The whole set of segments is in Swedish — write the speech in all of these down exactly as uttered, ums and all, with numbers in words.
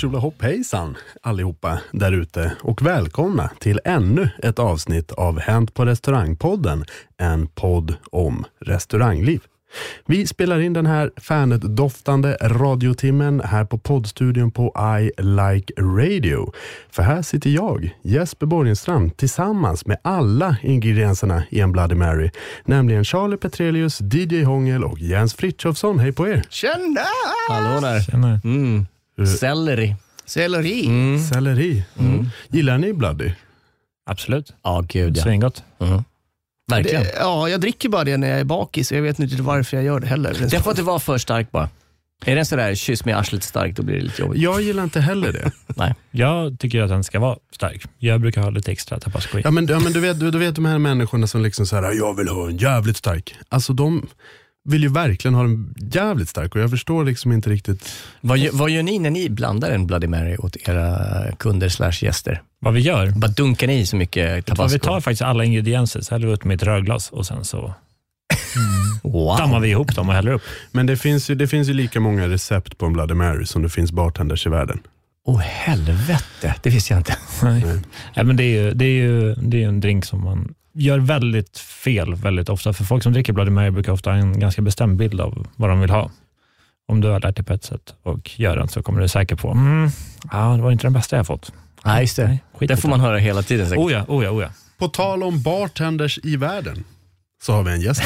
Tjola hopp, hejsan allihopa där ute och välkomna till ännu ett avsnitt av Händ på restaurangpodden, en podd om restaurangliv. Vi spelar in den här fandoftande radiotimmen här på poddstudion på I Like Radio. För här sitter jag, Jesper Borgenström, tillsammans med alla ingredienserna i en Bloody Mary. Nämligen Charles Petrelius, D J Hångel och Jens Fridtjofsson. Hej på er! Tjena! Hallå där! Tjena! Mm. Selleri. Selleri. Mm. Selleri. Mm. Gillar ni bloody? Absolut. Ja, gud ja. Svingott. Mm. Verkligen. Det, ja, jag dricker bara det när jag är bakis. Jag vet inte varför jag gör det heller. Det är för att det var för starkt bara. Är den sådär, kyss med arslet starkt, då blir det lite jobbigt. Jag gillar inte heller det. Nej, jag tycker att den ska vara stark. Jag brukar ha lite extra tabasco i. Ja, men, ja, men du, vet, du, du vet de här människorna som liksom såhär, jag vill ha en jävligt stark. Alltså de... vill ju verkligen ha en jävligt stark, och jag förstår liksom inte riktigt. Vad, vad gör ni när ni blandar en Bloody Mary åt era kunder slash gäster? Vad vi gör? Bara dunkar ni så mycket tabasco? Vi tar faktiskt alla ingredienser, så häller vi ut med ett rörglas och sen så mm. wow. dammar vi ihop dem och häller upp. Men det finns ju, det finns ju lika många recept på en Bloody Mary som det finns bartenders i världen. Åh oh, helvete, det visste jag inte. Nej. Mm. Nej, men det är ju, det är ju, det är ju en drink som man gör väldigt fel väldigt ofta. För folk som dricker Bloody Mary brukar ofta ha en ganska bestämd bild av vad de vill ha. Om du har lärt dig på ett sätt och gör den, så kommer du säker på mm, ja, det var inte den bästa jag fått. Nej, just det. Det får man höra hela tiden säkert. Oh ja, oh ja, oh ja. På tal om bartenders i världen så har vi en gäst.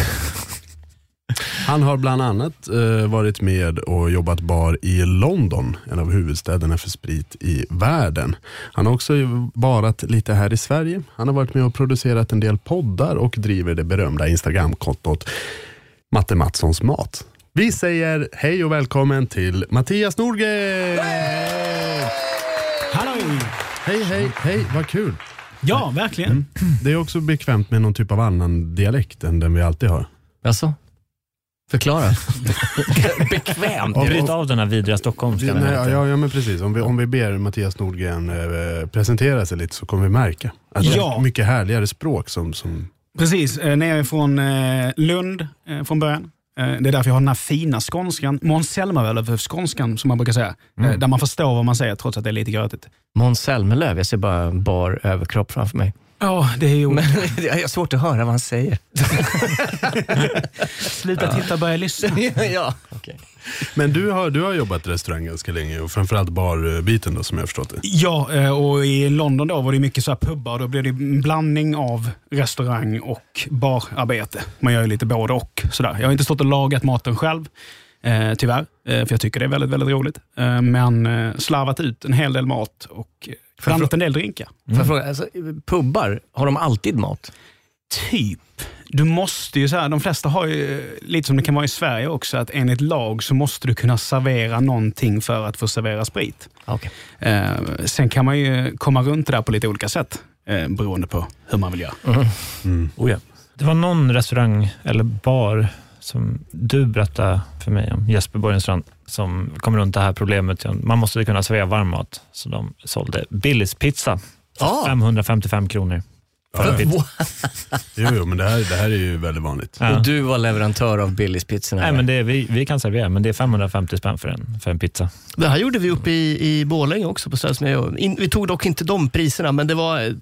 Han har bland annat eh, varit med och jobbat bar i London, en av huvudstäderna för sprit i världen. Han har också barat lite här i Sverige. Han har varit med och producerat en del poddar och driver det berömda Instagram-kontot Matte Mattssons mat. Vi säger hej och välkommen till Mattias Norgren! Hej! Hallå! Hej, hej, hej, vad kul! Ja, verkligen. Mm. Det är också bekvämt med någon typ av annan dialekt än den vi alltid har. Jaså? Förklara. Bekvämt. Bryt av den här vidriga stockholmska. Nej, ja, ja, men precis. Om vi, om vi ber Mattias Norgren eh, presentera sig lite, så kommer vi märka att ja. det är mycket härligare språk som... som... Precis. Eh, när jag är från eh, Lund eh, från början. Eh, det är därför jag har den här fina skånskan. Måns Zelmerlöw för skånskan, som man brukar säga. Mm. Eh, där man förstår vad man säger trots att det är lite grötigt. Måns Zelmerlöw, jag ser bara en bar överkropp framför mig. Ja, det är ju... Men jag har svårt att höra vad han säger. Sluta ja. titta, börja lyssna. Ja, okay. Men du har, du har jobbat i restaurang ganska länge, och framförallt barbiten då, som jag förstått det. Ja, och i London då var det mycket så här pubbar. Då blev det en blandning av restaurang och bararbete. Man gör ju lite både och sådär. Jag har inte stått och lagat maten själv, eh, tyvärr. För jag tycker det är väldigt, väldigt roligt. Eh, men slarvat ut en hel del mat och... Framförallt en del drinkar. Mm. Fråga, alltså, pubbar, har de alltid mat? Typ. Du måste ju så här, de flesta har ju, lite som det kan vara i Sverige också, att enligt lag så måste du kunna servera någonting för att få servera sprit. Okay. Eh, sen kan man ju komma runt det där på lite olika sätt, eh, beroende på hur man vill göra. Mm. Mm. Oh, ja. Det var någon restaurang eller bar som du berättade för mig om, Jesper Borgenström, som kom runt det här problemet. Man måste kunna servera varm mat. Så de sålde Billys pizza. Ah. femhundrafemtiofem kronor. Ja, jo, jo, men det här, det här är ju väldigt vanligt. Ja. Och du var leverantör av Billys pizza. Nej, men det är, vi, vi kan servera, men det är femhundrafemtio spänn för en, för en pizza. Det här gjorde vi uppe i, i Borlänge också. På In, vi tog dock inte de priserna, men det var...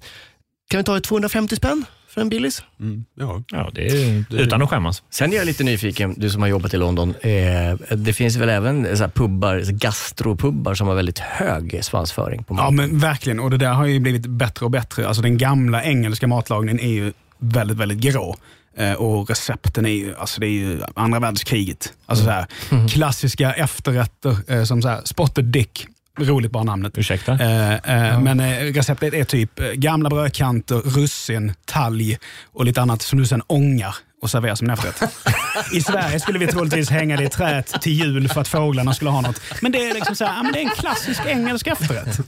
Kan vi ta tvåhundrafemtio spänn? För en Billys? Mm, ja. Ja, det är, det är... Utan att skämmas. Sen är jag lite nyfiken, du som har jobbat i London. Eh, det finns väl även så här pubbar, gastropubbar som har väldigt hög svansföring på maten. Ja, men verkligen. Och det där har ju blivit bättre och bättre. Alltså den gamla engelska matlagningen är ju väldigt, väldigt grå. Eh, och recepten är ju, alltså det är ju andra världskriget. Alltså så här, mm. klassiska efterrätter eh, som så här, spotted dick. Roligt bara namnet. Ursäkta. Eh, eh, ja. Men eh, receptet är typ gamla brödkanter, russin, talg och lite annat som du sen ångar och serverar som en efterrätt. I Sverige skulle vi troligtvis hänga det i trät till jul för att fåglarna skulle ha något. Men det är liksom så här, ja, men det är en klassisk engelsk efterrätt.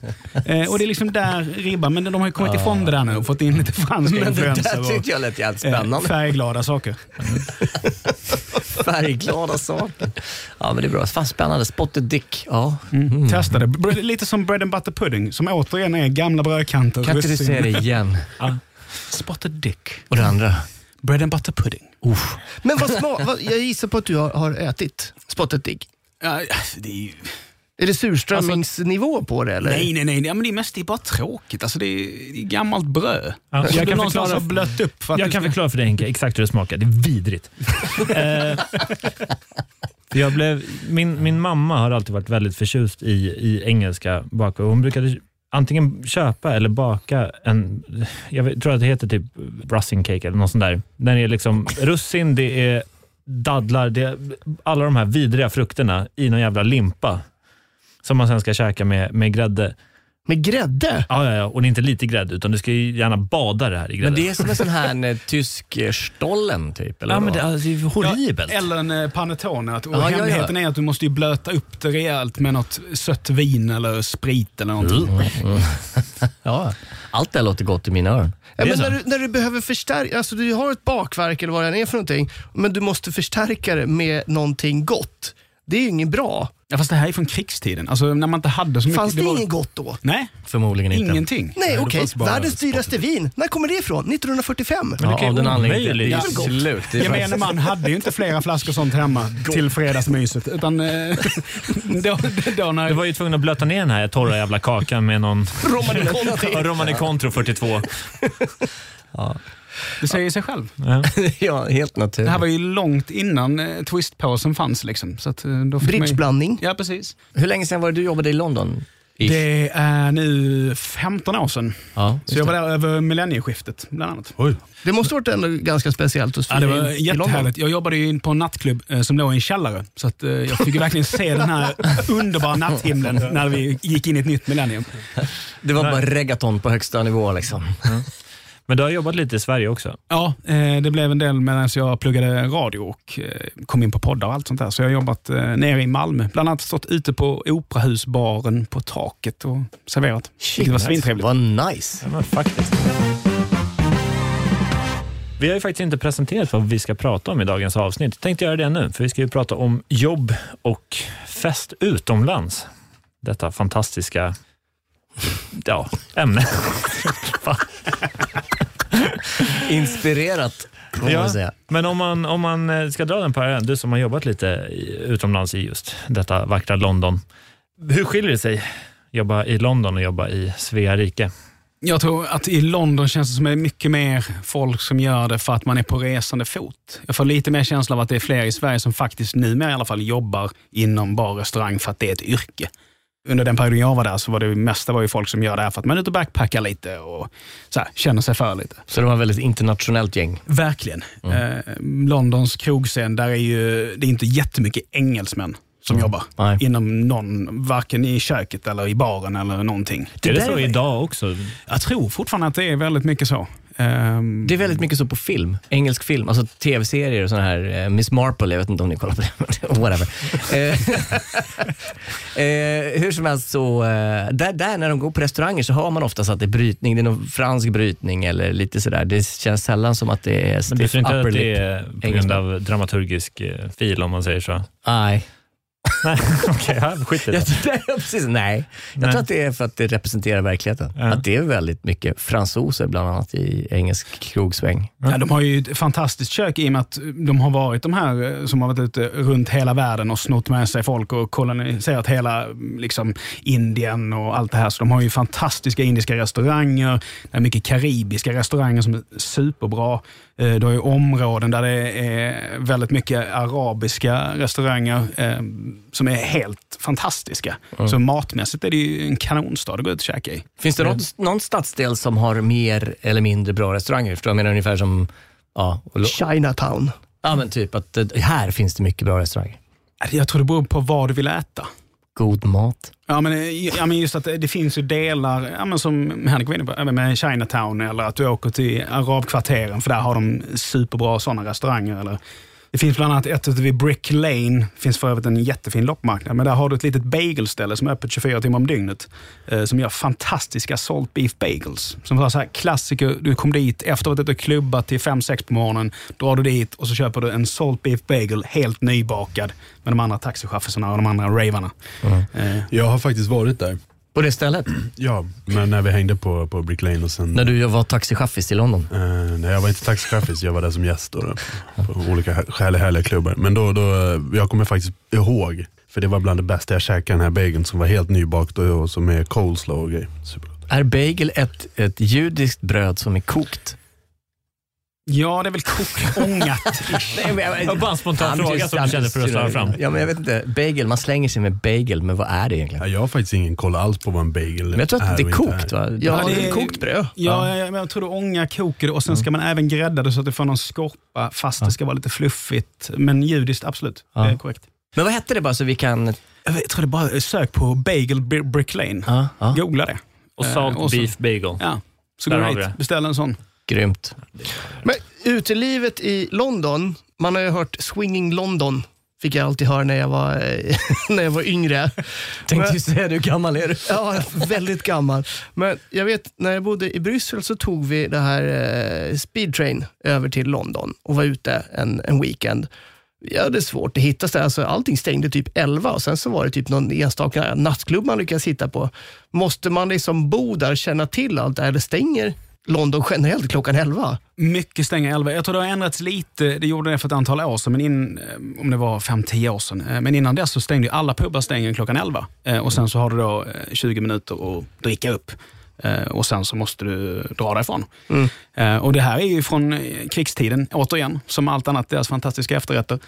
Eh, och det är liksom där ribban, men de har ju kommit ifrån det där nu och fått in lite franska influenser. Det där tyckte jag lät jävligt spännande. Eh, färgglada saker. Färgglada saker. Ja, men det är bra. Fan, spännande. Spotted dick. Ja. Mm. Mm. Testade. Br- lite som bread and butter pudding, som återigen är gamla brödkanter. Kan inte du se det igen? Ja. Spotted dick. Och det andra? Bread and butter pudding. Uh. Men vad smak, vad, jag gissar på att du har, har ätit spotted dick. Ja, det är ju... Är det surströmmingsnivå alltså, på det eller? Nej, nej, nej. Ja, men det är mest det är bara tråkigt. Alltså det är, det är gammalt bröd. Ja. Jag, kan förklara, blött upp för att jag kan förklara för dig Henke exakt hur det smakar. Det är vidrigt. jag blev, min, min mamma har alltid varit väldigt förtjust i, i engelska bakverk. Hon brukade... Antingen köpa eller baka en, jag tror att det heter typ russin cake eller något sånt där. Den är liksom russin, det är dadlar, det är alla de här vidriga frukterna i någon jävla limpa. Som man sen ska käka med, med grädde. Med grädde? Ja, ja, ja, och det är inte lite grädde utan du ska ju gärna bada det här i grädde. Men det är som en sån här en, tysk stollen typ. Eller ja, men det, alltså, det är horribelt. Ja, eller en eh, panettone. Att, och ja, hemligheten ja, ja. är att du måste ju blöta upp det rejält med något sött vin eller sprit eller någonting. Mm, mm. Ja, allt det låter gott i mina öron. Ja, men när du, när du behöver förstärka, alltså du har ett bakverk eller vad det är för någonting, men du måste förstärka det med någonting gott. Det är ju inget bra. Ja, fast det här är från krigstiden. Alltså när man inte hade så mycket... Fanns det, det var... inget gott då? Nej. Förmodligen inte. Ingenting. Nej, okej. Okay. Världens dyraste vin. När kommer det ifrån? nittonhundrafyrtiofem. Ja, av den anledningen. Det är slut. Jag menar, man hade ju inte flera flaskor sånt hemma till fredagsmyset. Utan... då, då när... Du var ju tvungen att blöta ner den här torra jävla kakan med någon... Romani Contro. Romani Contro fyrtiotvå. Ja. Det säger sig själv. Ja, ja, helt naturligt. Det här var ju långt innan eh, twistpåsen fanns liksom. Så att, eh, då fick bridgeblandning. Man ju... Ja, precis. Hur länge sedan var det du jobbade i London? Ish. Det är nu femton år sedan. Ja, så jag var där över millennieskiftet bland annat. Oj. Det måste ha varit ändå ganska speciellt. Ja, det var jättehärligt. Jag jobbade ju på en nattklubb eh, som låg i en källare. Så att, eh, jag fick verkligen se den här underbara natthimlen när vi gick in i ett nytt millennium. Det var bara reggaeton på högsta nivå liksom. Mm. Men du har jobbat lite i Sverige också? Ja, det blev en del medan jag pluggade radio och kom in på poddar och allt sånt där. Så jag har jobbat nere i Malmö. Bland annat stått ute på operahusbaren på taket och serverat. Shit, det var svintrevligt. Vad nice. Ja, men faktiskt. Vi har ju faktiskt inte presenterat vad vi ska prata om i dagens avsnitt. Tänkte göra det nu, för vi ska ju prata om jobb och fest utomlands. Detta fantastiska... Ja, ämne. Inspirerat kan ja, man säga. Men om man, om man ska dra den parallellen, du som har jobbat lite utomlands i just detta vackra London. Hur skiljer det sig jobba i London och jobba i Sverige? Jag tror att i London känns det som det är mycket mer folk som gör det för att man är på resande fot. Jag får lite mer känsla av att det är fler i Sverige som faktiskt numera i alla fall jobbar inom bar och restaurang för att det är ett yrke. Under den perioden jag var där så var det mesta var ju folk som gör det här för att man är ute och backpackar lite och så här, känner sig för lite. Så det var ett väldigt internationellt gäng? Verkligen. Mm. Eh, Londons krogscen, där är ju det är inte jättemycket engelsmän som mm. jobbar Nej. inom någon, varken i köket eller i baren eller någonting. Det är det så idag också? Jag tror fortfarande att det är väldigt mycket så. Um, det är väldigt mycket så på film, engelsk film, alltså tv-serier och sådana här, uh, Miss Marple, jag vet inte om ni kollar på det, whatever. uh, uh, hur som helst så, uh, där, där när de går på restauranger så har man oftast att det är brytning, det är någon fransk brytning eller lite sådär, det känns sällan som att det är stiff. Men det är inte att det är på grund av dramaturgisk fil om man säger så. Nej. Nej, okej, okay, skit i det. Jag tror, nej, precis, nej. Jag nej. tror att det är för att det representerar verkligheten. Ja. Att det är väldigt mycket fransoser bland annat i engelsk krogsväng. Ja, de har ju ett fantastiskt kök i och med att de har varit de här som har varit ute runt hela världen och snott med sig folk och koloniserat hela liksom, Indien och allt det här. Så de har ju fantastiska indiska restauranger, det är mycket karibiska restauranger som är superbra. Det är ju områden där det är väldigt mycket arabiska restauranger eh, som är helt fantastiska. Mm. Så matmässigt är det ju en kanonstad att gå ut och käka i. Finns det mm. någon, någon stadsdel som har mer eller mindre bra restauranger? För jag menar ungefär som ja, Chinatown. Ja, men typ att här finns det mycket bra restauranger. Jag tror det beror på vad du vill äta. God mat. Ja men, ja, men just att det finns ju delar ja, men som Henrik var inne på, med Chinatown eller att du åker till arabkvarteren för där har de superbra sådana restauranger. Eller, det finns bland annat ett ute vid Brick Lane, det finns för övrigt en jättefin loppmarknad, men där har du ett litet bagelställe som är öppet tjugofyra timmar om dygnet eh, som gör fantastiska salt beef bagels. Som var så här klassiker, du kom dit efter att du har klubbat till fem sex på morgonen, drar du dit och så köper du en salt beef bagel helt nybakad med de andra taxichaufförerna och de andra ravarna. Mm. Eh. Jag har faktiskt varit där. På det stället? Ja, men när vi hängde på, på Brick Lane och sen... När du var taxichaffis i London? Eh, nej, jag var inte taxichaffis, jag var där som gäst då, då på olika härliga, härliga klubbar. Men då, då, jag kommer faktiskt ihåg, för det var bland det bästa jag käkade, den här bageln som var helt nybakt och, och som är coleslaw och grej. Supergott. Är bagel ett, ett judiskt bröd som är kokt? Ja, det är väl kokångat. Det var bara en spontan fråga som du kände för att svara fram. Ja, men jag vet inte. Bagel, man slänger sig med bagel, men vad är det egentligen? Ja, jag har faktiskt ingen koll alls på vad en bagel är. Men jag tror att det är kokt, va? Ja, ja, det är kokt bröd. Ja, ja. Jag, men jag tror du ångar, kokar och sen ska man även grädda det så att det får någon skorpa fast ja. det ska vara lite fluffigt. Men judiskt, absolut. Ja. Det är korrekt. Men vad hette det bara så vi kan... Jag tror det bara sök på Bagel Brick Lane. Ja, ja. Googla det. Och salt eh, och så, beef bagel. Ja, så great. Beställ en sån. Grymt. Men utelivet i London, man har ju hört swinging London, fick jag alltid höra när jag var, när jag var yngre. Tänkte ju säga, du gammal är du? Ja, väldigt gammal. Men jag vet, när jag bodde i Bryssel så tog vi det här eh, speedtrain över till London och var ute en, en weekend. Ja, det är svårt att hitta ställen. Alltså, allting stängde typ elva och sen så var det typ någon enstaka nattklubb man lyckades hitta på. Måste man liksom bo där och känna till allt där det stänger London generellt klockan elva? Mycket stänger elva. Jag tror det har ändrats lite. Det gjorde det för ett antal år sedan, men in, om det var fem till tio år sedan. Men innan dess så stängde ju alla pubbar stänger klockan elva. Och sen så har du då tjugo minuter att dricka upp. Och sen så måste du dra därifrån. Mm. Och det här är ju från krigstiden, återigen, som allt annat deras fantastiska efterrätter.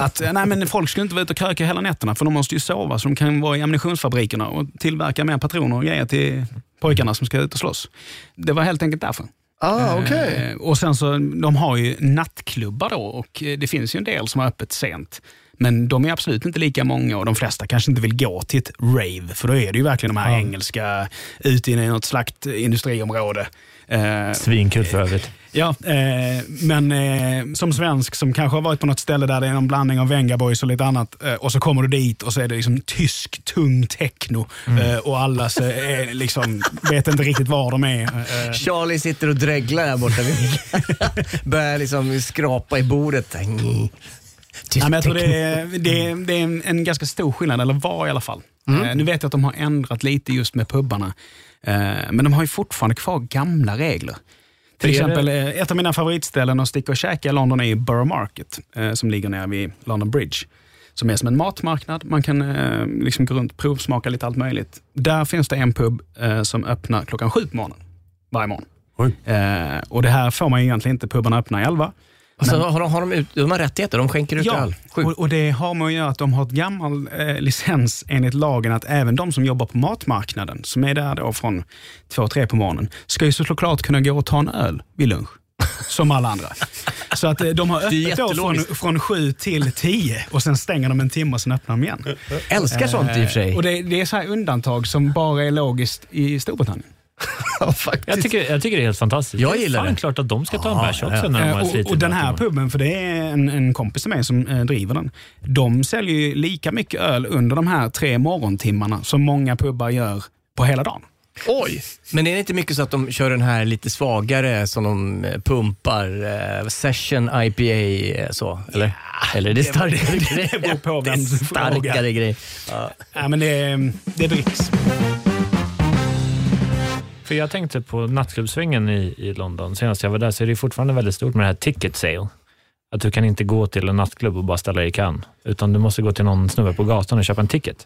Att, nej men folk skulle inte vara ute och kröka hela nätterna, för de måste ju sova, så de kan vara i ammunitionsfabrikerna och tillverka mer patroner och grejer till pojkarna som ska ut och slåss. Det var helt enkelt därför. Ah, okay. Och sen så, de har ju nattklubbar då, och det finns ju en del som har öppet sent. Men de är absolut inte lika många och de flesta kanske inte vill gå till ett rave. För då är det ju verkligen de här ja. engelska ute i något slaktindustriområde. Svinkul för övrigt. Ja, eh, men eh, som svensk som kanske har varit på något ställe där det är någon blandning av Vengaboys och lite annat eh, och så kommer du dit och så är det liksom tysk tung techno mm. eh, och alla så är, liksom, vet inte riktigt var de är. Eh. Charlie sitter och drägglar där borta. Börjar liksom skrapa i bordet. Mm. Ja, men jag tror det är, det är, det är en, en ganska stor skillnad, eller var i alla fall. Mm. Eh, nu vet jag att de har ändrat lite just med pubbarna. Eh, men de har ju fortfarande kvar gamla regler. Till exempel, eh, ett av mina favoritställen att sticka och käka i London är Borough Market, eh, som ligger nere vid London Bridge. som är som en matmarknad. Man kan eh, liksom gå runt, provsmaka lite allt möjligt. Där finns det en pub eh, som öppnar klockan sju på morgonen varje morgon. Eh, och det här får man egentligen inte, pubarna öppnar i elva. Alltså, men, har de, har de, ut, de har rättigheter, de skänker ut ja, all. Och, och det har man ju att de har ett gammal eh, licens enligt lagen att även de som jobbar på matmarknaden, som är där då från två, tre på morgonen, ska ju såklart kunna gå och ta en öl vid lunch, som alla andra. Så att de har öppet då från, från sju till tio och sen stänger de en timme och sen öppnar de igen. Älskar sånt eh, i och för sig. Och det, det är så här undantag som bara är logiskt i Storbritannien. Ja, jag, tycker, jag tycker det är helt fantastiskt. Jag gillar det. Det är klart att de ska ta en bärs också, ja, när de och, och, och den här puben, för det är en, en kompis till mig som eh, driver den. De säljer ju lika mycket öl under de här tre morgontimmarna som många pubbar gör på hela dagen. Oj, men är det inte mycket så att de kör den här lite svagare som de pumpar, session I P A så, eller? Ja, eller är det starkare grejer? Det beror på vem som frågar. Starkare grejer. Ja. Ja, men det, det dricks. För jag tänkte på nattklubbsvängen i, i London. Senast jag var där så är det fortfarande väldigt stort med det här ticket sale. Att du kan inte gå till en nattklubb och bara ställa dig i kan. Utan du måste gå till någon snubbe på gatan och köpa en ticket.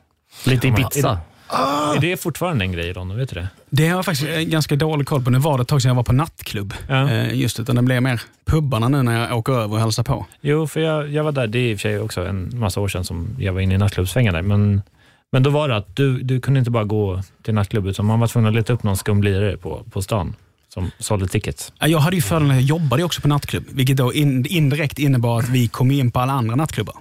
Lite i pizza. Ah! Är det fortfarande en grej, Ron? Vet du det? Det har jag faktiskt ganska dålig koll på. Nu var det ett tag sedan jag var på nattklubb. Ja. Just utan det blev mer pubbarna nu när jag åker över och hälsar på. Jo, för jag, jag var där. Det är i och för sig också en massa år sedan som jag var inne i nattklubbsvängen där. Men... Men då var det att du, du kunde inte bara gå till nattklubben, utan man var tvungen att leta upp någon skumlirare på, på stan som sålde tickets. Jag hade ju fördelen att jag jobbade också på nattklubb, vilket då in, indirekt innebar att vi kom in på alla andra nattklubbar.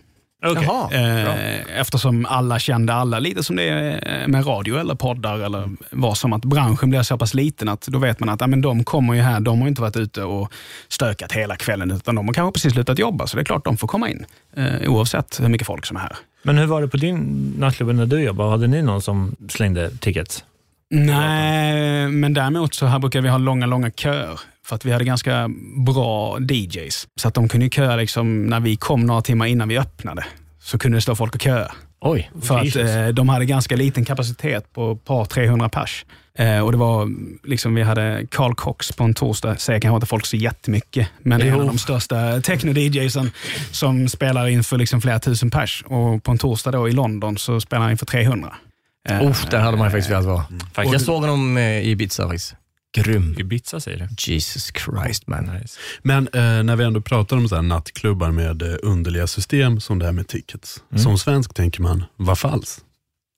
Okay. Jaha, eh, eftersom alla kände alla, lite som det är med radio eller poddar eller vad som, att branschen blir så pass liten att då vet man att ja, men de kommer ju här, de har inte varit ute och stökat hela kvällen utan de har kanske precis slutat jobba, så det är klart de får komma in eh, oavsett hur mycket folk som är här. Men hur var det på din nattklubb när du jobbade? Hade ni någon som slängde tickets? Nej, men däremot så här brukar vi ha långa, långa köer. För att vi hade ganska bra D Js. Så att de kunde köa liksom, när vi kom några timmar innan vi öppnade så kunde det stå folk och köa. Oj, för Jesus. Att eh, de hade ganska liten kapacitet på ett par trehundra pers. Eh, och det var liksom, vi hade Carl Cox på en torsdag, säger kanske inte folk så jättemycket, men det är en av de största techno-D Js som spelar inför liksom flera tusen pers. Och på en torsdag då i London så spelar han inför trehundra. Eh, oh, där hade man faktiskt velat vara. Mm. Jag såg honom i Ibiza faktiskt. Grym. Ibiza säger det. Jesus Christ, man. Nice. Men eh, när vi ändå pratar om så här nattklubbar med eh, underliga system som det här med tickets. Mm. Som svensk tänker man, vad falskt.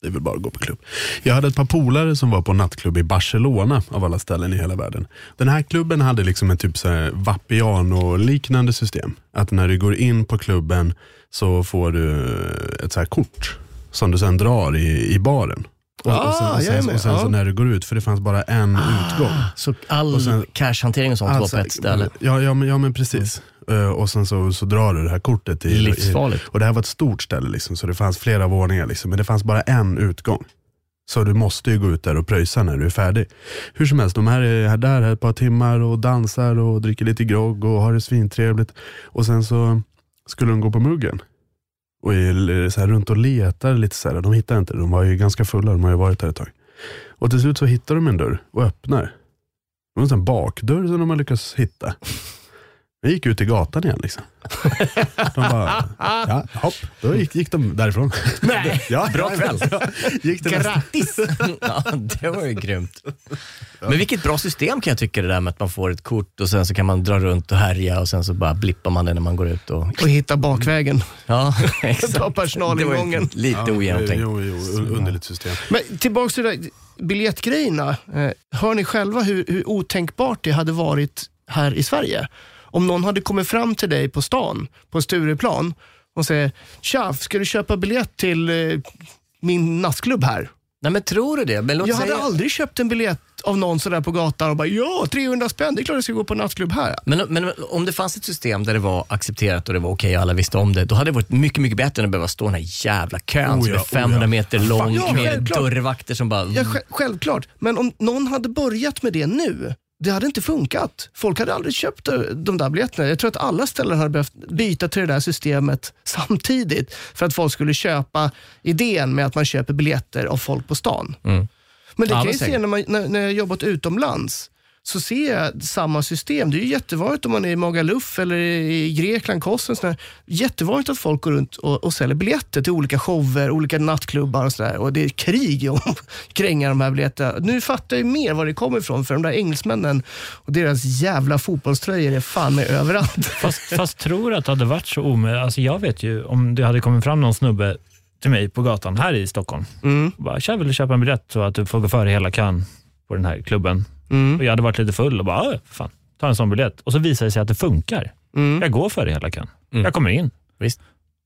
Det är väl bara att gå på klubb. Jag hade ett par polare som var på nattklubb i Barcelona av alla ställen i hela världen. Den här klubben hade liksom en typ så här Vapiano-liknande system. Att när du går in på klubben så får du ett så här kort som du sen drar i, i baren. Och, ah, och sen, och sen, ja, men, och sen ja. Så när du går ut, för det fanns bara en ah, utgång. Så all sen, cashhantering och sånt alltså, var på ett ställe. Ja, ja, men, ja men precis. Mm. Uh, och sen så, så drar du det här kortet i, livsfarligt. I, och det här var ett stort ställe liksom, så det fanns flera våningar liksom, men det fanns bara en utgång. Så du måste ju gå ut där och pröjsa när du är färdig. Hur som helst, de här är här där här ett par timmar och dansar och dricker lite grogg och har det svintrevligt. Och sen så skulle de gå på muggen. Och så här runt och letar lite så här. De hittar inte, de var ju ganska fulla, de har ju varit där ett tag. Och till slut så hittar de en dörr och öppnar. Det var en bakdörr som de har lyckats hitta. De gick ut i gatan igen liksom. De bara, ja, hopp. Då gick, gick de därifrån. Nej, ja, bra kväll. Gick det grattis. Ja, det var ju grymt. Men vilket bra system kan jag tycka det där med att man får ett kort och sen så kan man dra runt och härja och sen så bara blippar man det när man går ut. Och, och hitta bakvägen. Ja, exakt. Ta personalingången. Lite ja, ogenomtänkt. Jo, jo, underligt system. Men tillbaka till det där biljettgrejerna. Hör ni själva hur, hur otänkbart det hade varit här i Sverige? Om någon hade kommit fram till dig på stan, på en Stureplan, och säger, tja, ska du köpa biljett till eh, min nattklubb här? Nej, men tror du det? Men låt jag säga... hade aldrig köpt en biljett av någon sådär på gatan och bara, ja, trehundra spänn, det är klart jag ska gå på en nattklubb här. Men, men om det fanns ett system där det var accepterat och det var okej och alla visste om det, då hade det varit mycket, mycket bättre än att behöva stå den här jävla kön oh, som är femhundra oh, ja. meter lång ja, med dörrvakter som bara... Ja, sj- självklart. Men om någon hade börjat med det nu... Det hade inte funkat. Folk hade aldrig köpt de där biljetterna. Jag tror att alla ställen hade behövt byta till det där systemet samtidigt för att folk skulle köpa idén med att man köper biljetter av folk på stan. Mm. Men det ja, kan jag se när, man, när, när jag jobbat utomlands så ser jag samma system. Det är ju jättevanligt om man är i Magaluf eller i Grekland, Kos och sådär. Jättevanligt att folk går runt och, och säljer biljetter till olika shower, olika nattklubbar och sådär. Och det är krig om krängar de här biljetterna. Nu fattar jag ju mer var det kommer ifrån, för de där engelsmännen och deras jävla fotbollströjor är fan med överallt. Fast, fast tror att det hade varit så omöjligt. Alltså jag vet ju, om det hade kommit fram någon snubbe till mig på gatan här i Stockholm. Mm. Bara, jag vill köpa en biljett så att du får gå före hela kan på den här klubben. Mm. Och jag hade varit lite full och bara, fan, ta en sån biljett. Och så visar det sig att det funkar. Mm. Jag går före hela kan. Mm. Jag kommer in. Visst.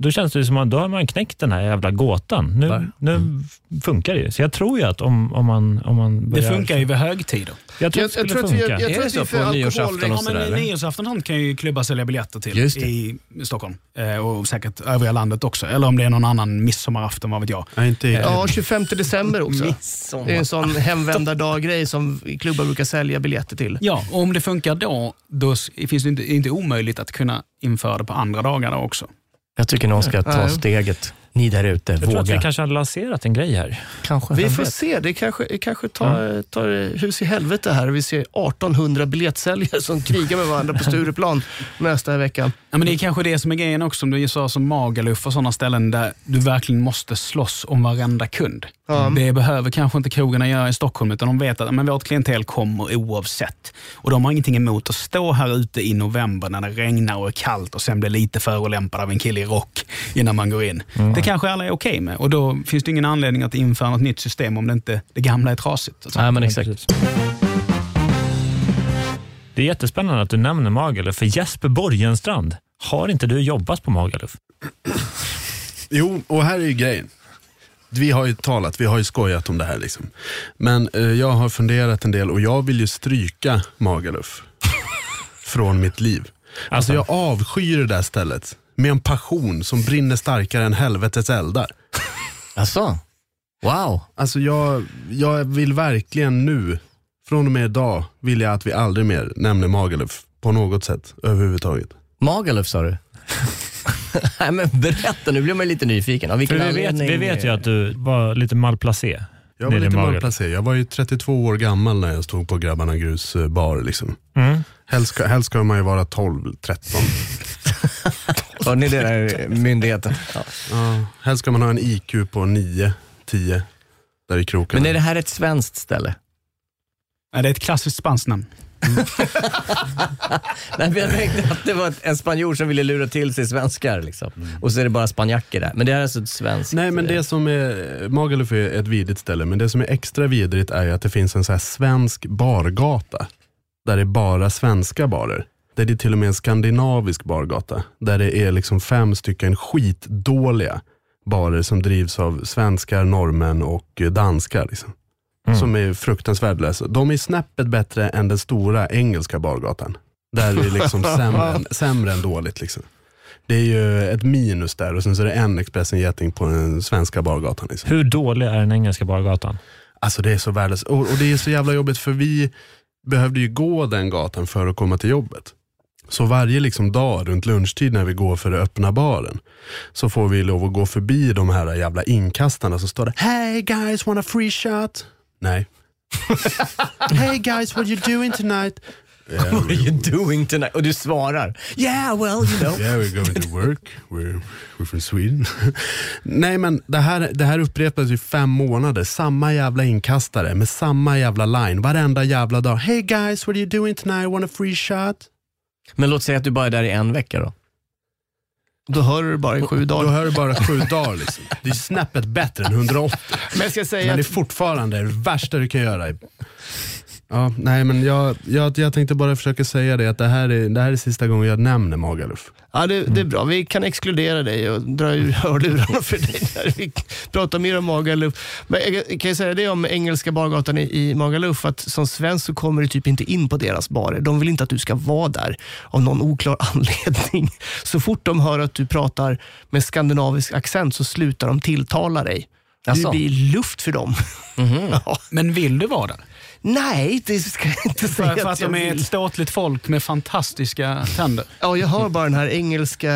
Då känns det ju som att då har man knäckt den här jävla gåtan. Nu, mm. nu funkar det ju. Så jag tror ju att om, om, man, om man börjar... Det funkar ju vid högtider. Jag tror, jag, jag tror att det funka. Jag, jag, jag tror att det är för nyårsafton och sådär. Ja, men nyårsafton kan ju klubbar sälja biljetter till i Stockholm. Eh, och säkert övriga landet också. Eller om det är någon annan midsommarafton, vad vet jag. Nej, inte eh, ja, tjugofemte december också. Det är en sån hemvändardag-grej som klubbar brukar sälja biljetter till. Ja, och om det funkar då, då finns det inte, inte omöjligt att kunna införa det på andra dagar då också. Jag tycker någon ska ta steget. Ni där ute, jag våga. Jag tror att vi kanske har lanserat en grej här. Kanske. Vi får se, det kanske, kanske tar, ja. tar hus i helvete här. Vi ser artonhundra biljettsäljare som krigar med varandra på Stureplan nästa vecka. Ja, men det är kanske det som är grejen också, som du sa, som Magaluf och sådana ställen där du verkligen måste slåss om varenda kund. Ja. Det behöver kanske inte krogarna göra i Stockholm, utan de vet att men vårt klientel kommer oavsett. Och de har ingenting emot att stå här ute i november när det regnar och är kallt och sen blir lite förolämpad av en kille i rock innan man går in. Mm. Det kanske alla är okej okay med, och då finns det ingen anledning att införa något nytt system om det inte det gamla är trasigt. Nej, men exakt. Det är jättespännande att du nämner Magaluf, för Jesper Borgenström, har inte du jobbat på Magaluf? Jo, och här är ju grejen. Vi har ju talat, vi har ju skojat om det här liksom. Men eh, jag har funderat en del, och jag vill ju stryka Magaluf från mitt liv. Alltså, alltså jag avskyr det där stället med en passion som brinner starkare än helvetets eldar. Alltså, wow. Alltså jag, jag vill verkligen nu, från och med idag, vill jag att vi aldrig mer nämner Magaluf på något sätt överhuvudtaget. Magaluf sa du? Nej, men berätta, nu blir man lite nyfiken. Av vilken vi, vet, vi vet ju att du var lite malplacé. Jag var lite malplacé. Jag var ju trettiotvå år gammal när jag stod på Grabbarna Grus bar liksom. Mm. Helst ska, helst ska man ju vara tolv tretton. Har ni det där myndigheten? Ja. Ja, helst ska man ha en I Q på nio tio där i krokarna. Men är det här ett svenskt ställe? Nej, det är ett klassiskt spanskt namn. Mm. Nej, men jag tänkte att det var en spanjor som ville lura till sig svenskar liksom. Mm. Och så är det bara spanjacker där. Men det här är alltså ett svenskt. Nej, men det som är Magaluf är ett vidrigt ställe. Men det som är extra vidrigt är att det finns en så här svensk bargata där det är bara svenska barer. Där det är till och med en skandinavisk bargata där det är liksom fem stycken skitdåliga barer som drivs av svenskar, norrmän och danskar liksom. Mm. Som är fruktansvärdlösa. De är snäppet bättre än den stora engelska bargatan. Där det är liksom sämre, sämre än dåligt liksom. Det är ju ett minus där. Och sen så är det en Expressen Geting på den svenska bargatan liksom. Hur dålig är den engelska bargatan? Alltså det är så värdelöst. Och, och det är så jävla jobbigt, för vi behövde ju gå den gatan för att komma till jobbet. Så varje liksom dag runt lunchtid när vi går för att öppna baren så får vi lov att gå förbi de här jävla inkastarna som står där. Hey guys, want a free shot? Nej. Hey guys, what you doing tonight? Yeah, what are you doing tonight? Och du svarar. Yeah, well, you know. Yeah, we're going to work. We're, we're from Sweden. Nej, men det här, det här upprepas i fem månader. Samma jävla inkastare med samma jävla line. Varenda jävla dag. Hey guys, what are you doing tonight? Want a free shot? Men låt säga att du bara är där i en vecka då. Då hör du bara i sju dagar. Då hör du bara sju dagar liksom. Det är snäppet bättre än hundraåttio. Men jag ska säga, men det är fortfarande det värsta du kan göra. Ja, nej, men jag, jag, jag tänkte bara försöka säga det, att det här är, det här är sista gången jag nämner Magaluf. Ja, det, det är bra. Vi kan exkludera dig och dra ur hörlurarna för dig när vi pratar mer om Magaluf. Men jag kan ju säga det om engelska bargatan i, i Magaluf, att som svensk så kommer du typ inte in på deras barer. De vill inte att du ska vara där av någon oklar anledning. Så fort de hör att du pratar med skandinavisk accent så slutar de tilltala dig. Alltså. Du blir luft för dem. Mm-hmm. Ja. Men vill du vara den? Nej, det ska jag inte säga. För, för att, att de är vill. Ett ståtligt folk med fantastiska tänder. Ja, jag hör bara den här engelska,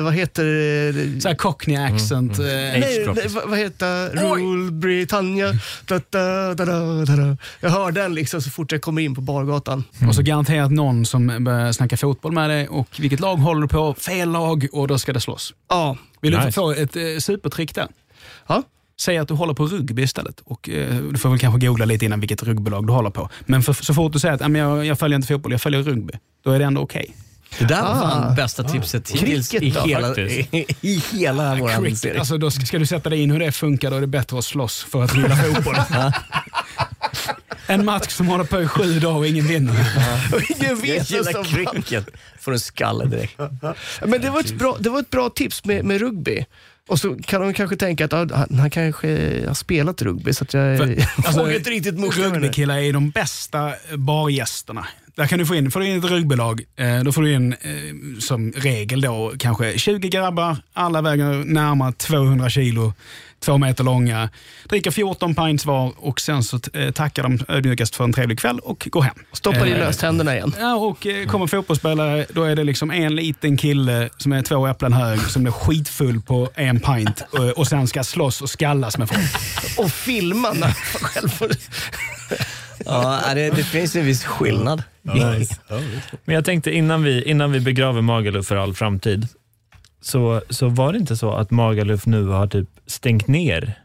vad heter det? Så här cockney accent. Mm. Mm. Nej, nej, vad heter Rule Britannia. Da, da, da, da, da. Jag hör den liksom så fort jag kommer in på bargatan. Mm. Och så garanterat någon som börjar snacka fotboll med dig. Och vilket lag håller du på? Fel lag, och då ska det slås. Ja. Vill nice. Du få ett eh, supertrick där? Ja. Säg att du håller på rugby istället. Och eh, du får väl kanske googla lite innan vilket rugbylag du håller på. Men för, så fort du säger att men jag, jag följer inte fotboll, jag följer rugby, då är det ändå okej. Okay. Det där var fan bästa tipset ah, hittills i hela, i, i hela vår annonsering. Alltså då ska, ska du sätta dig in hur det funkar, då är det bättre att slåss för att rulla fotboll. En match som håller på i sju dagar och ingen vinner. Och ingen vinner som cricket. Får en skalle direkt. Men det var ett bra, det var ett bra tips med, med rugby. Och så kan de kanske tänka att ah, han kanske har spelat rugby, så att jag vågar alltså, inte riktigt mokla. Rugbykillar är de bästa bargästerna. Där kan du få in, får du in ett rugbylag, då får du in som regel då kanske tjugo grabbar, alla väger närmare tvåhundra kilo, två meter långa, dricker fjorton pints var, och sen så tackar de ödmjukast för en trevlig kväll och går hem. Stoppar i löshänderna igen. Ja, och kommer fotbollsspelare, då är det liksom en liten kille som är två äpplen hög, som är skitfull på en pint, och sen ska slåss och skallas med folk. Och filma när själv får... Ja, det, det finns en viss skillnad. Nice. Men jag tänkte innan vi, innan vi begraver Magaluf för all framtid, så, så var det inte så att Magaluf nu har typ stängt ner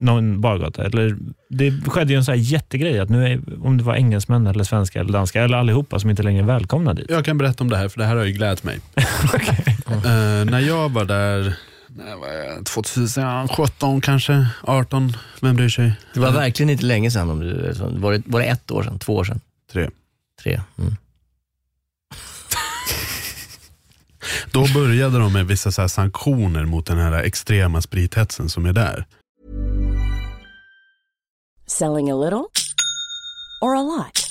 någon bargata, eller det skedde ju en så här jättegrej att nu är, om det var engelsmän eller svenska eller danska eller allihopa som inte längre är välkomna dit. Jag kan berätta om det här, för det här har ju glädjat mig. Okay. uh, när jag var där tjugosjutton kanske, arton, vem bryr sig? Det var verkligen inte länge sedan. Om du, var, det, var det ett år sedan, två år sedan? Tre. Tre, mm. Då började de med vissa så här sanktioner mot den här extrema sprithetsen som är där. Selling a little or a lot?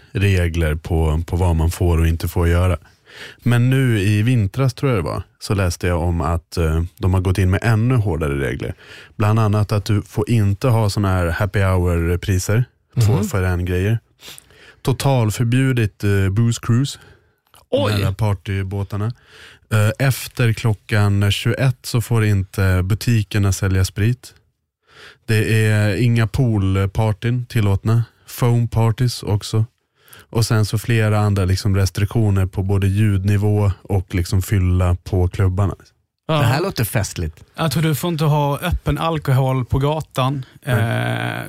regler på, på vad man får och inte får göra. Men nu i vintras tror jag det var, så läste jag om att eh, de har gått in med ännu hårdare regler. Bland annat att du får inte ha sådana här happy hour-priser, mm-hmm. två för en grejer. Totalförbjudet eh, booze cruise. Oj. Nära partybåtarna. Eh, efter klockan tjugoett så får inte butikerna sälja sprit. Det är inga poolpartyn tillåtna. Foam parties också. Och sen så flera andra liksom restriktioner på både ljudnivå och liksom fylla på klubbarna. Ja. Det här låter festligt. Jag tror du får inte ha öppen alkohol på gatan. Eh,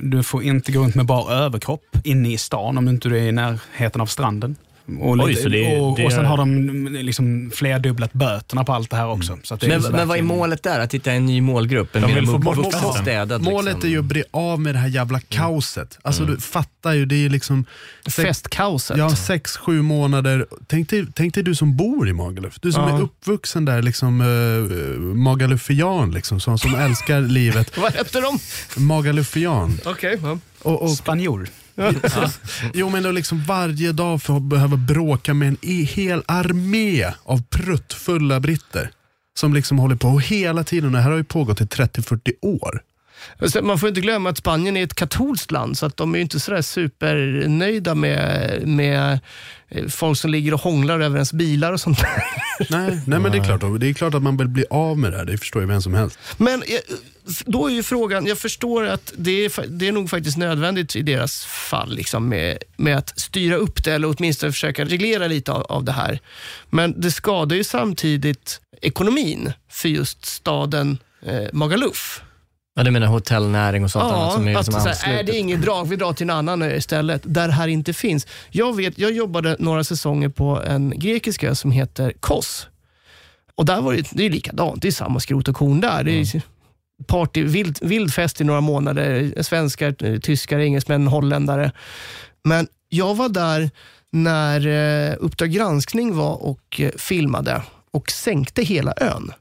du får inte gå runt med bara överkropp inne i stan om du inte är i närheten av stranden. Och, Oj, lite, det, och, det är... och sen har de liksom flerdubblat böterna på allt det här också. Mm. Så att det men, är men vad är målet där? Att hitta en ny målgrupp? En de vill få bort städat. Målet liksom. Är ju att bli av med det här jävla kaoset. Alltså mm. du fattar ju, det är liksom... Sex, Festkaoset. Ja, sex, sju månader. Tänk dig, tänk dig du som bor i Magaluf. Du som ja. Är uppvuxen där, liksom äh, Magaluffian, liksom, som, som älskar livet. Vad heter de? Magaluffian. Okej, okay, ja. Spanjor. Ja. Jo men då liksom varje dag för att behöva bråka med en e- hel armé av pruttfulla britter som liksom håller på hela tiden. Det här har ju pågått i trettio till fyrtio år. Man får inte glömma att Spanien är ett katolskt land, så att de är ju inte sådär supernöjda med, med folk som ligger och hånglar över ens bilar och sånt där. Nej, nej men det är klart, det är klart att man vill bli av med det här. Det förstår ju vem som helst. Men då är ju frågan, jag förstår att det är, det är nog faktiskt nödvändigt i deras fall liksom med, med att styra upp det eller åtminstone försöka reglera lite av, av det här. Men det skadar ju samtidigt ekonomin för just staden eh, Magaluf. Ja, du menar hotellnäring och sånt ja, annat som är, som att, är det ingen drag, vi drar till en annan istället där här inte finns. Jag vet, jag jobbade några säsonger på en grekisk ö som heter Kos. Och där var det, det är likadant, det är samma skrot och korn där. Mm. Det är party, vild, vildfest i några månader. Svenskar, tyskar, engelsmän, holländare. Men jag var där när Uppdrag Granskning var och filmade och sänkte hela ön.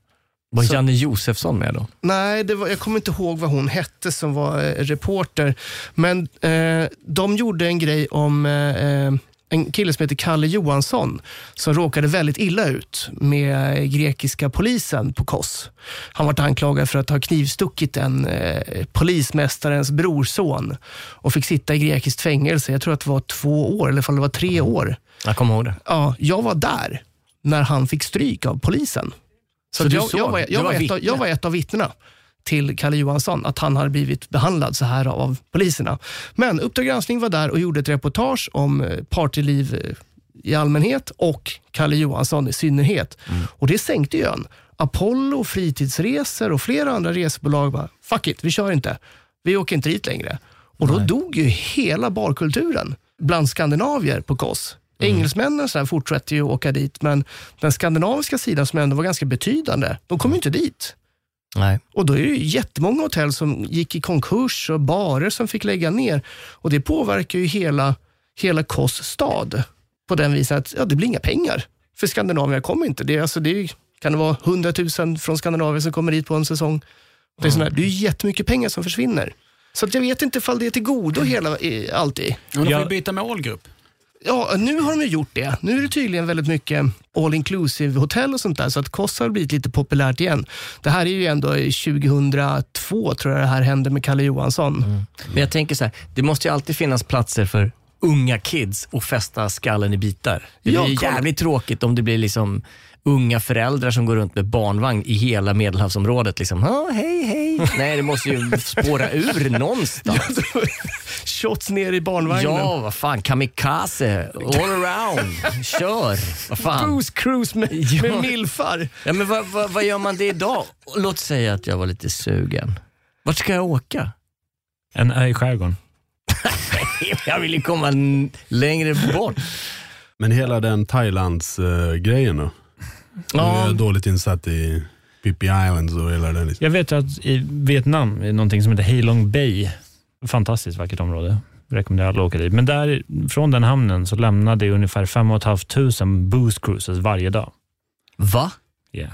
Var så, Janne Josefsson med då? Nej, det var, jag kommer inte ihåg vad hon hette som var eh, reporter. Men eh, de gjorde en grej om eh, en kille som heter Kalle Johansson som råkade väldigt illa ut med eh, grekiska polisen på Kos. Han var anklagad för att ha knivstuckit en eh, polismästarens brorson och fick sitta i grekiskt fängelse. Jag tror att det var två år, eller i alla fall det var tre år. Jag kommer ihåg det. Ja, jag var där när han fick stryk av polisen. Så, så jag, jag, var, jag, var var ett av, jag var ett av vittnena till Kalle Johansson att han hade blivit behandlad så här av poliserna. Men Uppdrag Granskning var där och gjorde ett reportage om partyliv i allmänhet och Kalle Johansson i synnerhet. Mm. Och det sänkte ju ön. Apollo, fritidsresor och flera andra resebolag bara, fuck it, vi kör inte. Vi åker inte dit längre. Och då Nej. Dog ju hela barkulturen bland skandinavier på Kos. Mm. Engelsmännen så här fortsätter ju att åka dit, men den skandinaviska sidan som ändå var ganska betydande, de kom ju inte dit. Nej. Och då är det ju jättemånga hotell som gick i konkurs och barer som fick lägga ner. Och det påverkar ju hela, hela Kos stad på den viset att ja, det blir inga pengar. För Skandinavien kommer inte. Det, alltså, det kan det vara hundratusen från Skandinavien som kommer dit på en säsong. Det är, sån här, det är jättemycket pengar som försvinner. Så att jag vet inte ifall det är till godo hela, alltid. Men de får ju byta med målgrupp. Ja, nu har de ju gjort det. Nu är det tydligen väldigt mycket all-inclusive hotell och sånt där. Så att Kos har blivit lite populärt igen. Det här är ju ändå tjugohundratvå tror jag det här hände med Kalle Johansson. Mm. Mm. Men jag tänker så här, det måste ju alltid finnas platser för unga kids och fästa skallen i bitar. Det blir ja, ju jävligt tråkigt om det blir liksom unga föräldrar som går runt med barnvagn i hela Medelhavsområdet liksom. Oh, hej, hej. Nej, det måste ju spåra ur någonstans. Shots ner i barnvagnen. Ja, vad fan. Kamikaze. All around. Kör. Vad fan. Cruise, cruise med, ja. Med milfar. Ja, men vad, vad, vad gör man det idag? Låt säga att jag var lite sugen. Vart ska jag åka? En ö i skärgården. Jag vill ju komma n- längre bort. Men hela den Thailands uh, grejen då? Ja. Jag är dåligt insatt i Phi Phi Islands och hela den. Jag vet att i Vietnam är någonting som heter Halong Bay. Fantastiskt vackert område. Rekommenderar alla att åka dit. Men där, från den hamnen så lämnade det ungefär fem och ett halvt tusen booze cruises varje dag. Va? Ja. Yeah.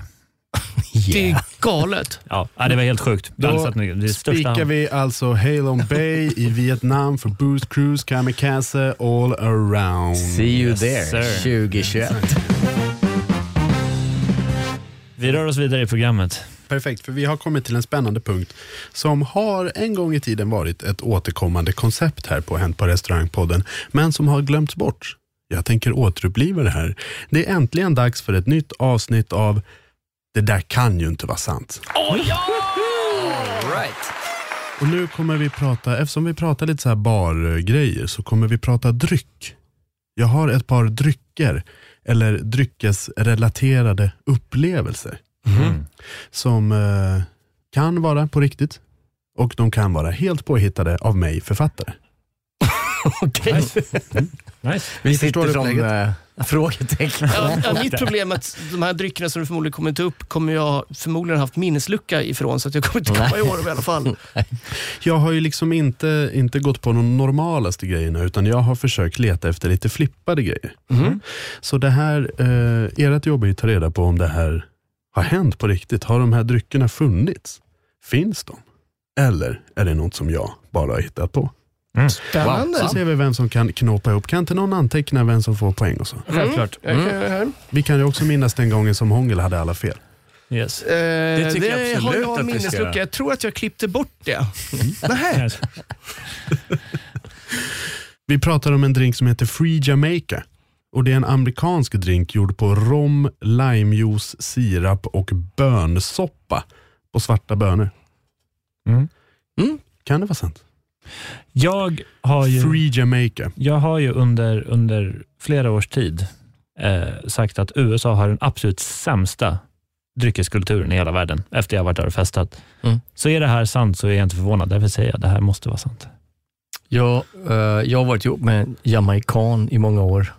Yeah. Det är galet. Ja, det var helt sjukt. Då spikar vi alltså Halong Bay i Vietnam för Booze Cruise, kamikaze all around. See you yes, there, sir. tjugohundratjugoett. Vi rör oss vidare i programmet. Perfekt, för vi har kommit till en spännande punkt som har en gång i tiden varit ett återkommande koncept här på Händ på restaurangpodden, men som har glömts bort. Jag tänker återuppliva det här. Det är äntligen dags för ett nytt avsnitt av Det där kan ju inte vara sant. Oh, ja! All right. Och nu kommer vi prata, eftersom vi pratar lite så här bargrejer, så kommer vi prata dryck. Jag har ett par drycker eller dryckesrelaterade upplevelser. Mm. Som eh, kan vara på riktigt och de kan vara helt påhittade av mig, författare. Okej. Nice. Mm. Nice. Vi, Vi sitter som äh, frågetecken. Ja, ja, mitt problem är att de här dryckerna som du förmodligen kommer inte upp kommer jag förmodligen haft minneslucka ifrån, så att jag kommer inte komma ihåg i alla fall. Nej. Jag har ju liksom inte, inte gått på de normalaste grejerna, utan jag har försökt leta efter lite flippade grejer. Mm. Så det här, eh, ert jobb är att ta reda på om det här har hänt på riktigt. Har de här dryckerna funnits? Finns de? Eller är det något som jag bara har hittat på? Mm. Spännande. Wow. Så ser vi vem som kan knåpa ihop. Kan inte någon anteckna vem som får poäng och så? Självklart. Mm. Mm. Mm. Vi kan ju också minnas den gången som Hångel hade alla fel. Yes. Eh, det tycker det jag absolut har jag minneslucka. Jag tror att jag klippte bort det. Mm. Vi pratar om en drink som heter Free Jamaica. Och det är en amerikansk drink gjord på rom, limejuice, sirap och bönsoppa på svarta bönor. Mm. Mm. Kan det vara sant? Jag har ju, Free Jamaica. Jag har ju under, under flera års tid eh, sagt att U S A har den absolut sämsta dryckeskulturen i hela världen efter jag har varit där och festat. Mm. Så är det här sant så är jag inte förvånad. Därför säger jag att det här måste vara sant. Jag, eh, jag har varit ihop med en jamaican i många år.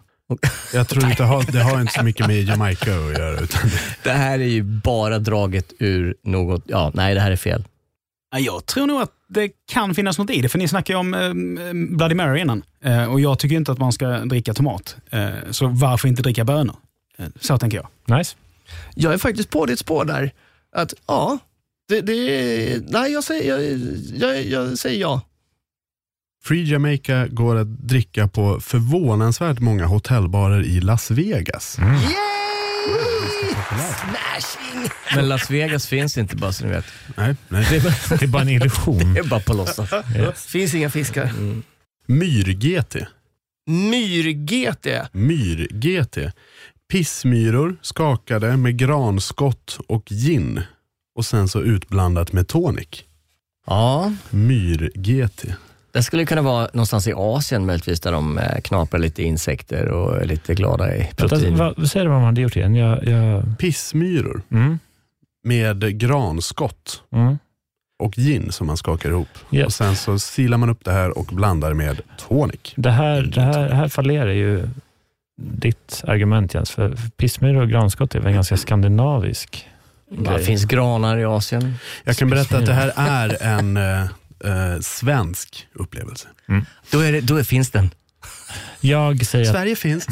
Jag tror inte det, det har inte så mycket med Jamaica att göra utan det här är ju bara draget ur något, ja nej det här är fel. Jag tror nog att det kan finnas något i det, för ni snackade ju om eh, Bloody Mary innan eh, och jag tycker inte att man ska dricka tomat eh, så varför inte dricka bönor? Eh, så tänker jag. Nice. Jag är faktiskt på ditt spår där att ja, det, det nej jag säger jag, jag, jag säger ja. Free Jamaica går att dricka på förvånansvärt många hotellbarer i Las Vegas. Mm. Yay! Smashing! Men Las Vegas finns inte bara så ni vet. Nej, nej. Det, är bara, det är bara en illusion. Det är bara på låtsas. Yes. Finns inga fiskar. Mm. Myr-G T. Myr-G T? Myr-G T. Pissmyror skakade med granskott och gin. Och sen så utblandat med tonic. Ja. Myr-G T. Det skulle kunna vara någonstans i Asien möjligtvis där de knaprar lite insekter och är lite glada i protein. Vad säger du vad man hade gjort igen? Jag, jag... Pissmyror mm. med granskott mm. och gin som man skakar ihop. Yes. Och sen så silar man upp det här och blandar med tonic. Det här, det här, här fallerar ju ditt argument Jens, för pissmyror och granskott är väl ganska skandinavisk grej. Det finns granar i Asien. Jag kan berätta att det här är en... Eh, svensk upplevelse. Mm. Då, är det, då är, finns den. Jag säger Sverige att... finns.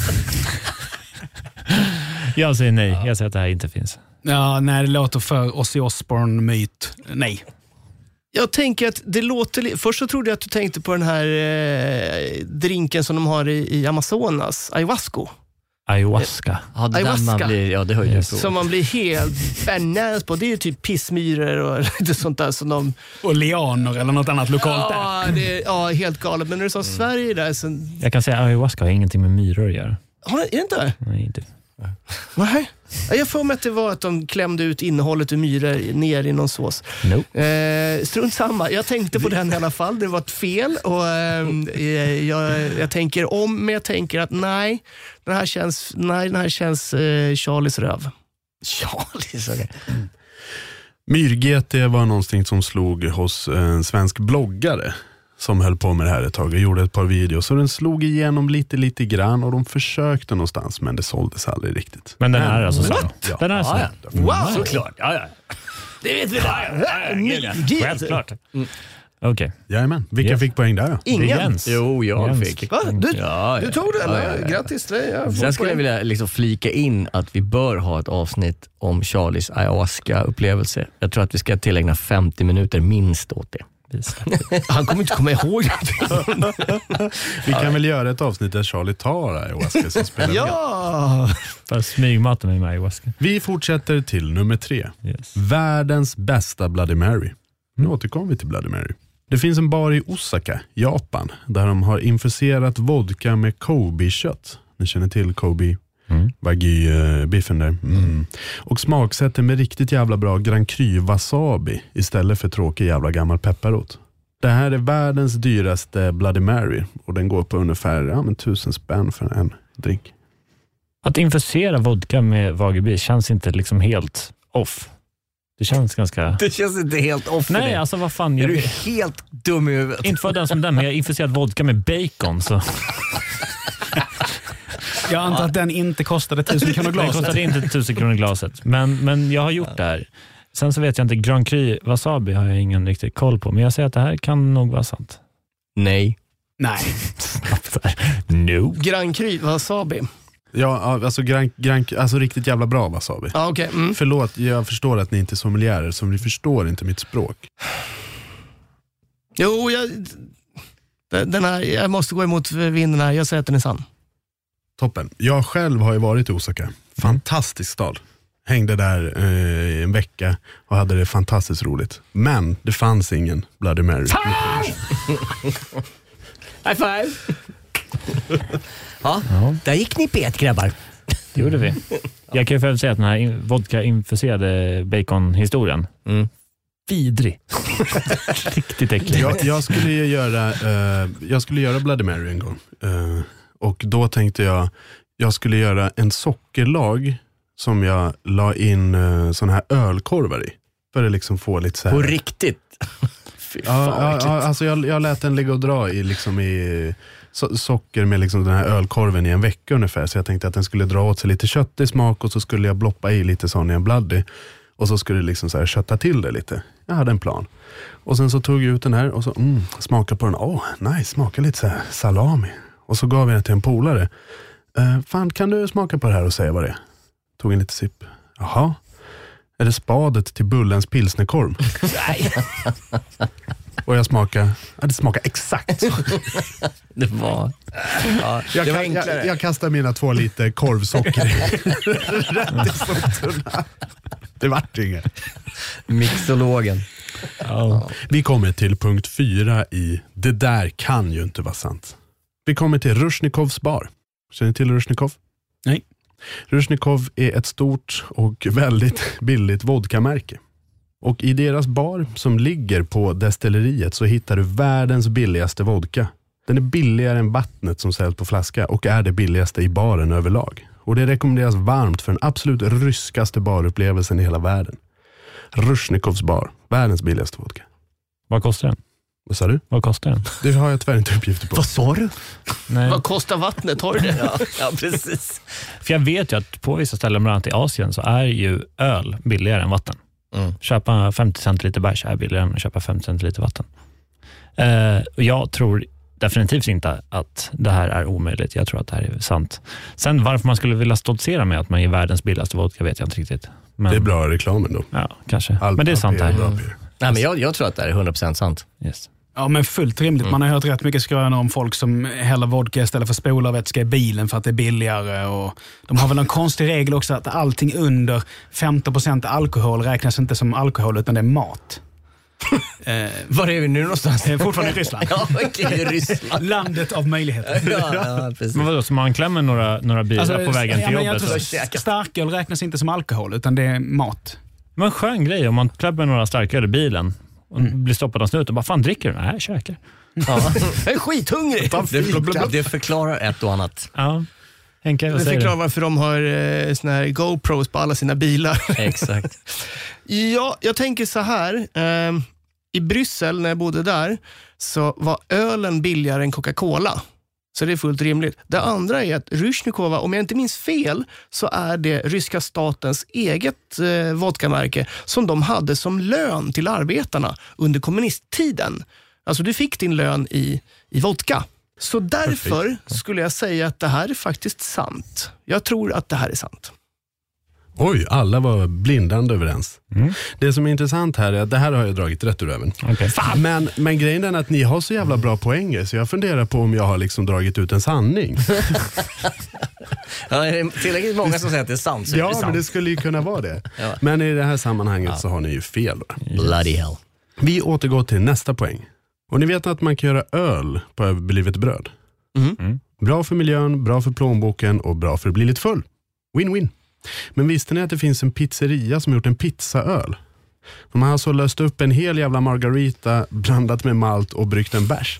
Jag säger nej. Jag säger att det här inte finns. Ja, nej, det låter för Ozzy Osbourne-myt. Nej. Jag tänker att det låter... Li- Först så trodde jag att du tänkte på den här eh, drinken som de har i, i Amazonas. Ayahuasca. Ayahuasca. Ja, Ayahuasca. Blir, ja, det yes. Som man blir helt bannad på. Det är ju typ pissmyror och lite sånt där som de... Och lianer eller något annat lokalt ja, där. Det är, ja, helt galet. Men när det är så mm. Sverige där så... Jag kan säga ayahuasca har ingenting med myror att göra. Har, är det inte det? Nej, inte. Nej. Jag får mig att det var att de klämde ut innehållet ur myror ner i någon sås. Nope. Eh, strunt samma. Jag tänkte på den i alla fall. Det var ett fel. Och, eh, jag, jag tänker om, men jag tänker att nej, den här känns, nej, den här känns eh, Charlies röv. Charlies, okej. Okay. Mm. Myr-G T var någonting som slog hos en svensk bloggare som höll på med det här ett tag och gjorde ett par videos. Så den slog igenom lite, lite grann och de försökte någonstans, men det såldes aldrig riktigt. Men den här är alltså sån. Ja. Den här är sån. Ja, ja. Wow, såklart. Ja, ja. Det vet vi. Ja, ja. Ja, ja. Självklart. Mm. Okej. Okay. Jajamän. Vilka yes. fick poäng där då? Ingen. Jens. Jo, jag Jens. fick. Va? Du, ja, du tog det eller? Ja, ja, ja. Grattis till dig. Jag Sen skulle jag vilja liksom flika in att vi bör ha ett avsnitt om Charlies ayahuasca-upplevelse. Jag tror att vi ska tillägna femtio minuter minst åt det. Han kommer inte komma ihåg det. Vi kan väl göra ett avsnitt där Charlie tar ayahuasca som spelar. Ja! Fast smygmaten med ayahuasca. Vi fortsätter till nummer tre. Yes. Världens bästa Bloody Mary. Nu återkommer vi till Bloody Mary. Det finns en bar i Osaka, Japan, där de har infuserat vodka med Kobe-kött. Ni känner till Kobe, mm. Wagyu-biffen där. Mm. Mm. Och smaksätter med riktigt jävla bra Grand Cru wasabi istället för tråkig jävla gammal pepparrot. Det här är världens dyraste Bloody Mary och den går på ungefär ja, men tusen spänn för en drink. Att infusera vodka med Wagyu känns inte liksom helt off. Det känns ganska... Det känns inte helt off. Nej, det. Alltså vad fan... Är jag... du helt dum i huvudet? Inte för den som den, men jag har infuserat vodka med bacon, så... Jag antar att den inte kostade tusen kronor glaset. Den kostade inte tusen kronor glaset. Men, men jag har gjort det här. Sen så vet jag inte, Grand Cru wasabi har jag ingen riktigt koll på. Men jag säger att det här kan nog vara sant. Nej. Nej. No. Grand Cru wasabi. Ja, alltså, gran, gran, alltså riktigt jävla bra wasabi. Ah, okay. mm. Förlåt, jag förstår att ni inte är sommelierer, så ni förstår inte mitt språk. Jo, jag, den här, jag måste gå emot vinden här. Jag säger att den är sann. Toppen. Jag själv har ju varit i Osaka. Fantastisk stad. Hängde där eh, en vecka och hade det fantastiskt roligt. Men det fanns ingen Bloody Mary. High five! Ja, ja, där gick ni bet, grabbar. Det gjorde vi. Jag kan ju förut säga att den här vodka-infuserade bacon-historien mm. vidrig. Riktigt äcklig. Jag, jag skulle ju göra uh, jag skulle göra Bloody Mary en gång. Uh, och då tänkte jag jag skulle göra en sockerlag som jag la in uh, sån här ölkorvar i. För att liksom få lite så här... På riktigt? Fy fan, ja, riktigt. Ja, alltså jag, jag lät den ligga och dra i liksom i... So- socker med liksom den här ölkorven i en vecka ungefär. Så jag tänkte att den skulle dra åt sig lite kött i smak och så skulle jag bloppa i lite sån i en bloody. Och så skulle det liksom så här kötta till det lite. Jag hade en plan. Och sen så tog jag ut den här och så mm, smakade på den. Åh, oh, nice, smakar lite så här salami. Och så gav jag den till en polare. Eh, fan, kan du smaka på det här och säga vad det är? Tog en liten sipp. Jaha, är det spadet till bullens pilsnerkorv? Nej. Och jag smakar, ja, det smakar exakt så. Det var, ja, jag, det var kan, jag, jag kastar mina två liter korvsocker rätt i fotorna. Det vart inget. Mixologen. Ja. Vi kommer till punkt fyra i det där kan ju inte vara sant. Vi kommer till Rusnikovs bar. Känner ni till Rusnikov? Nej. Rusnikov är ett stort och väldigt billigt vodkamärke. Och i deras bar som ligger på destilleriet så hittar du världens billigaste vodka. Den är billigare än vattnet som säljs på flaska och är det billigaste i baren överlag. Och det rekommenderas varmt för den absolut ryskaste barupplevelsen i hela världen. Rusnikovs bar, världens billigaste vodka. Vad kostar den? Vad sa du? Vad kostar den? Det har jag tyvärr inte uppgifter på. Vad sa du? Nej. Vad kostar vattnet? Har du det? Ja, ja, precis. För jag vet ju att på vissa ställen, bland annat i Asien, så är ju öl billigare än vatten. Mm. Köpa femtio centiliter bärs är billigare än att köpa femtio centiliter vatten. eh, Och jag tror definitivt inte att det här är omöjligt. Jag tror att det här är sant. Sen varför man skulle vilja stoltsera med att man är världens billigaste vodka vet jag inte riktigt, men... Det är bra reklamen då. Ja, kanske. All men det är sant här. Mm. Nej, men jag, jag tror att det här är hundra procent sant. Yes. Ja, men fullt rimligt. Mm. Man har hört rätt mycket skrönor om folk som häller vodka istället för spolarvätska i bilen för att det är billigare. Och de har väl en konstig regel också att allting under femton procent alkohol räknas inte som alkohol utan det är mat. eh, var är vi nu någonstans? Fortfarande i Ryssland. Ja, okay, Ryssland. Landet av möjligheter. Ja, ja, men vadå, så man klämmer några, några bilar alltså, på vägen till ja, jobbet? Jag tror starköl räknas inte som alkohol utan det är mat. Men skön grej om man klämmer några starköl i bilen. Och mm. blir stoppad av snuten. Vad fan dricker du? Nej, jag käkar. Ja. Jag är skithungrig. Det, det förklarar ett och annat. Ja. Henke, det förklarar det. Varför de har eh, såna här GoPros på alla sina bilar. Exakt. Ja, jag tänker så här. Eh, I Bryssel, när jag bodde där, så var ölen billigare än Coca-Cola. Så det är fullt rimligt. Det andra är att Rusnikova, om jag inte minns fel, så är det ryska statens eget eh, vodkamärke som de hade som lön till arbetarna under kommunisttiden. Alltså du fick din lön i, i vodka. Så därför Perfekt. Skulle jag säga att det här är faktiskt sant. Jag tror att det här är sant. Oj, alla var blindande överens. Mm. Det som är intressant här är att det här har jag dragit rätt ur även. Okay. Men, men grejen är att ni har så jävla bra poänger så jag funderar på om jag har liksom dragit ut en sanning. Ja, det är tillräckligt många som säger att det är sant. Så ja, är det sant. Men det skulle ju kunna vara det. Ja. Men i det här sammanhanget ja. Så har ni ju fel. Bloody hell. Vi återgår till nästa poäng. Och ni vet att man kan göra öl på överblivet bröd. Mm. Mm. Bra för miljön, bra för plånboken och bra för att bli lite full. Win-win. Men visste ni att det finns en pizzeria som gjort en pizzaöl? De har alltså löst upp en hel jävla margarita, blandat med malt och bryggt en bärs.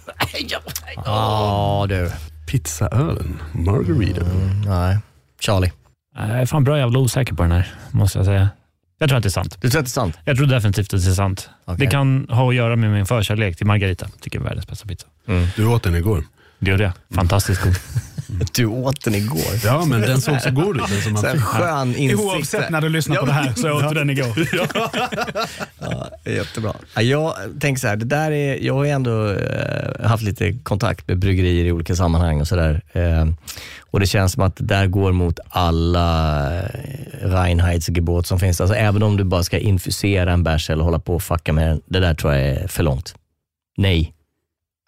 Ja, du. Pizzaölen, margarita. Mm, nej, Charlie. Jag är fan bra jävla osäker på den här, måste jag säga. Jag tror att det är sant. Du tror att det är sant? Jag tror definitivt att det är sant. Okay. Det kan ha att göra med min förkärlek till margarita. Tycker jag är världens bästa pizza. Mm. Du åt den igår. Det gjorde jag. Fantastiskt god. Du åt den igår. Ja, men den såg så god ut. Som man så skön insikt. Oavsett när du lyssnar på det här så åt du den igår. Ja, jättebra. Jag tänker så här, det där är, jag har ju ändå haft lite kontakt med bryggerier i olika sammanhang och sådär. Och det känns som att det där går mot alla Reinheitsgebot som finns. Alltså även om du bara ska infusera en bärs eller hålla på och fucka med den. Det där tror jag är för långt. Nej.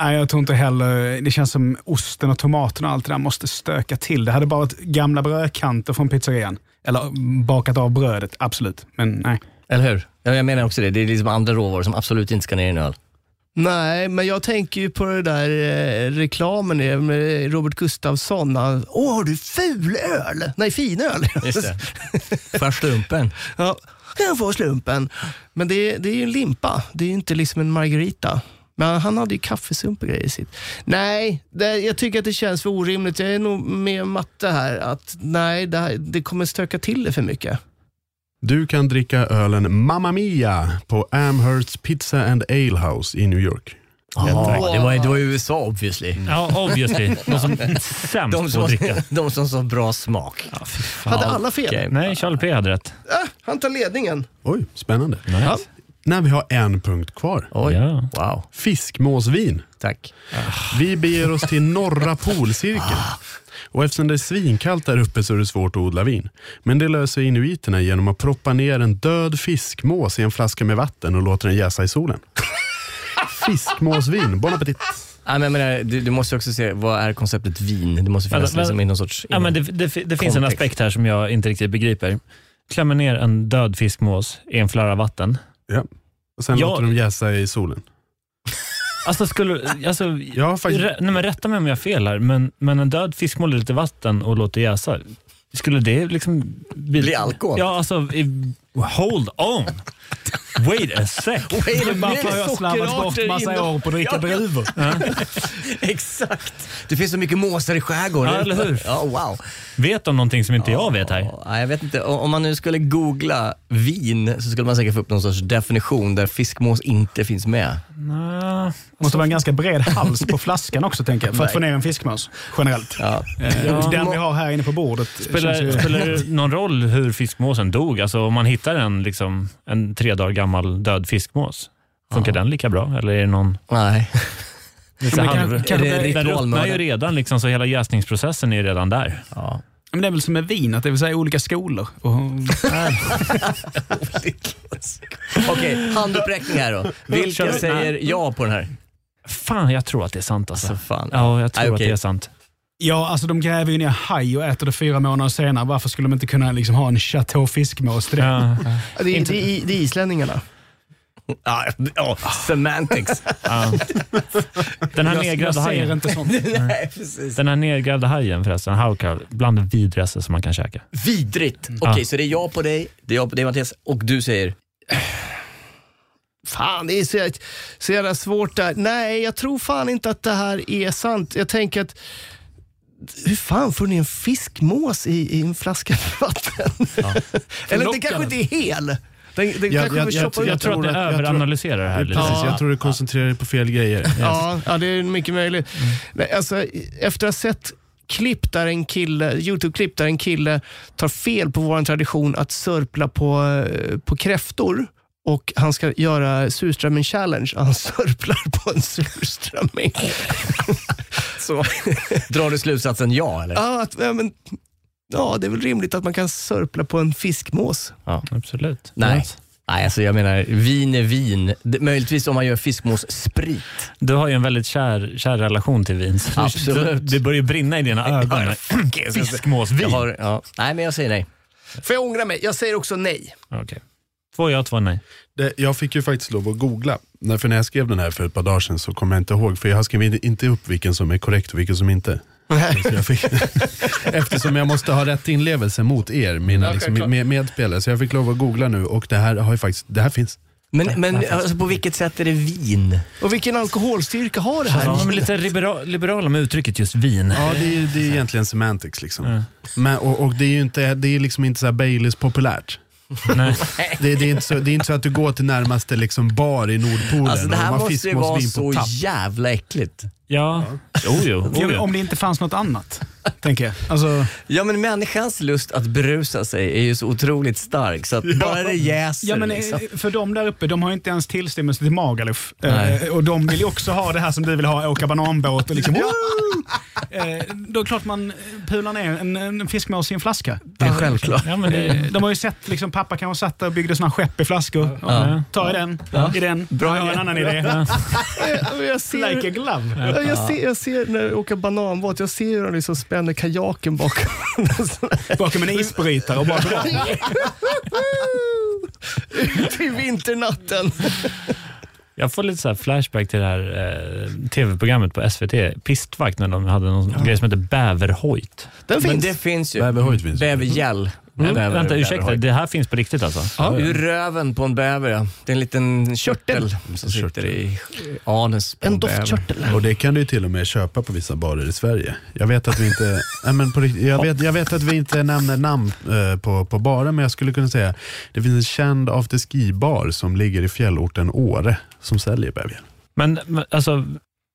Nej, jag tror inte heller. Det känns som osten och tomaterna och allt det där måste stöka till. Det hade bara varit gamla brödkanter från pizzerian. Eller bakat av brödet, absolut. Men nej. Eller hur? Ja, jag menar också det. Det är liksom andra råvaror som absolut inte ska ner i en öl. Nej, men jag tänker ju på det där eh, reklamen med Robert Gustafsson. Han, Åh, har du ful öl? Nej, fin öl. Just det. För slumpen. Ja, jag får slumpen. Men det, det är ju en limpa. Det är ju inte liksom en margarita. Men han hade ju kaffesump och grejer i sitt. Nej, det, jag tycker att det känns för orimligt. Jag är nog med Matte här. Att nej, det, här, det kommer stöka till det för mycket. Du kan dricka ölen Mamma Mia på Amherst Pizza and Ale House i New York. Oh, det var ju det var U S A, obviously. Mm. Ja, obviously. De som sämst de som, på dricka. De som så bra smak. Ja, hade alla fel? Okay. Nej, Charles P hade rätt. Äh, han tar ledningen. Oj, spännande. Nice. Ja. När vi har en punkt kvar. Oj, ja. Wow. Fiskmåsvin. Tack. Vi beger oss till norra polcirkeln. Och eftersom det är svinkallt där uppe så är det svårt att odla vin. Men det löser inuiterna genom att proppa ner en död fiskmås i en flaska med vatten och låter den jäsa i solen. Fiskmåsvin. Bon appetit. Ja, men, men, du, du måste också se, vad är konceptet vin? Det måste finnas ja, men, liksom, i någon sorts... Ja, men det det, det finns kontext. En aspekt här som jag inte riktigt begriper. Klämmer ner en död fiskmås i en flarra vatten. Ja. Och sen jag... låter de jäsa i solen. Alltså skulle... Alltså, ja, faktiskt... rä, nej, men rätta mig om jag har fel här. Men, men en död fiskmål i lite vatten och låter jäsa. Skulle det liksom... Bli, bli alkohol? Ja, alltså... I, hold on! Wait a sec! Wait a minute! Jag har slammat bort massa inom... år på att dricka druvor. Ja. Exakt! Det finns så mycket måsar i skärgården. Ja, eller hur? Ja, wow. Vet om någonting som inte ja, jag vet här? Ja, jag vet inte. Om man nu skulle googla vin så skulle man säkert få upp någon sorts definition där fiskmås inte finns med. Nä. Måste vara en ganska bred hals på flaskan också, tänker jag. För att få ner en fiskmås, generellt. Ja. Ja. Den vi har här inne på bordet. Spelar, ju... spelar det någon roll hur fiskmåsen dog? Alltså om man hittar en, liksom, en tre dagar gammal död fiskmås. Funkar ja. Den lika bra? Eller är det någon... Nej. Det ruttnar ju redan liksom, så hela jäsningsprocessen är redan där. Ja. Men det är väl som med vin, att det vill säga olika skolor. Okej, handuppräckning här då. Vilka säger ja på den här? Fan, jag tror att det är sant alltså. Alltså fan. Ja, jag tror Ay, okay. att det är sant. Ja, alltså de gräver ju ner haj och äter det fyra månader senare. Varför skulle de inte kunna liksom ha en chateaufiskmås? Ja, ja. Det, är, det, är, det är islänningarna. Ah, oh, semantics. Ah. Den här jag, nedgrävda jag hajen. Inte sånt. Nej, precis. Den här nedgrävda hajen förresten, haukar, bland det vidrigaste som man kan käka. Vidrigt. Okej, okay, ah. så det är jag på dig, det är jag på dig Mattias och du säger fan, det är så jävla, så jävla svårt där. Nej, jag tror fan inte att det här är sant. Jag tänker att hur fan får ni en fiskmås i, i en flaska vatten? Ja. Eller det kanske inte är hel. Den, den jag, jag, jag, jag, jag tror att det överanalyserar det här. Precis, ja, jag tror det koncentrerar dig på fel grejer. Yes. Ja, ja, det är mycket möjligt. Mm. Men alltså, efter att ha sett klipp där en kille, YouTube-klipp där en kille tar fel på vår tradition att sörpla på, på kräftor Och han ska göra surströmming challenge. Han sörplar på en surströmming. Så drar du slutsatsen ja, eller? Ja, att, ja, men, ja, det är väl rimligt att man kan sörpla på en fiskmås. Ja, absolut. Nej. Nej, alltså jag menar, vin är vin. Möjligtvis om man gör fiskmås sprit. Du har ju en väldigt kär, kär relation till vin. Absolut. Det börjar brinna i dina ögon. Ja, fiskmås, vin. Jag har, ja. Nej, men jag säger nej. Får jag ångra mig? Jag säger också nej. Okej. Okay. Två ja, två nej. Det, jag fick ju faktiskt lov att googla. När, för när jag skrev den här för ett par dagar sedan så kommer jag inte ihåg. För jag har skrivit inte upp vilken som är korrekt och vilken som inte. Jag fick, eftersom jag måste ha rätt inlevelse mot er, mina ja, liksom, med, medspelare. Så jag fick lov att googla nu och det här har ju faktiskt, det här finns. Men, det, men det här alltså, på vilket sätt är det vin? Och vilken alkoholstyrka har det här? Ja, men lite liberal, liberala med uttrycket just vin. Ja, det är ju det är egentligen semantics liksom. Mm. Men, och, och det är ju inte, det är liksom inte så här Baileys populärt. Nej. Det, det, är inte så, det är inte så att du går till närmaste liksom bar i Nordpolen. Alltså det här måste ju vara så tapp. Jävla äckligt. Ja, ja. Oh, jo, oh, jo. Om det inte fanns något annat, tänker jag alltså... Ja, men människans lust att brusa sig är ju så otroligt stark. Så att ja. Bara det jäser ja, men, liksom. För de där uppe, de har ju inte ens tillstämmelse till Magaluf. eh, Och de vill ju också ha det här som du vill ha, åka bananbåt och liksom, ja. eh, Då är klart man pular ner en, en fiskmås i en flaska. Det är självklart ja, men det... De har ju sett, liksom, pappa kan ha satt och byggde såna skepp i flaskor ja. Ja. Ta i den, ja. I den bra, jag har en annan idé ja. Jag ser... Like a glove ja. Ja, jag, ser, jag ser när jag åker bananbåt. Jag ser hur de liksom spänner kajaken bakom bakom en isbrytare och bara ut i vinternatten. Jag får lite så här flashback till det här eh, tv-programmet på S V T, Pistvakt, när de hade någon ja. Grej som hette bäverhojt. Den finns. Men det finns ju. Bäverhojt finns. Bävergäll. Mm. Bäver, vänta, ursäkta, bäverhojt. Det här finns på riktigt alltså? Ja. Ur röven på en bäver, ja. Det är en liten körtel som sitter i anus. En doftkörtel. Och det kan du ju till och med köpa på vissa barer i Sverige. Jag vet att vi inte nej, men på, jag, vet, jag vet att vi inte nämner namn eh, på, på barer, men jag skulle kunna säga det finns en känd afterski-bar som ligger i fjällorten Åre som säljer bävergäll. Men alltså,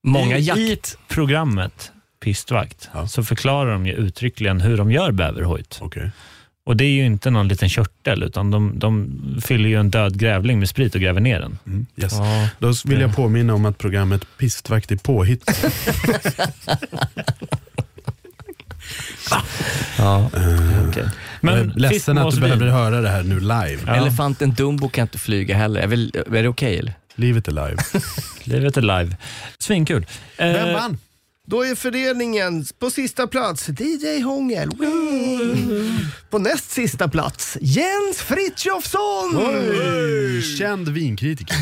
många jakt. I programmet Pistvakt ja. Så förklarar de ju uttryckligen hur de gör bäverhojt. Okej. Okay. Och det är ju inte någon liten körtel, utan de, de fyller ju en död grävling med sprit och gräver ner den. Mm, yes. Ja, då vill jag påminna om att programmet Pistvakt är påhitt. Ja, uh, okay. Men jag är ledsen att du behöver höra det här nu live. Ja. Elefanten Dumbo kan inte flyga heller. Är, väl, är det okej? Okay, livet är live. Livet är live. Svinkul. Vem vann? Uh, Då är fördelningen på sista plats D J Hångel. På näst sista plats Jens Fridtjofsson. Oj, känd vinkritiker.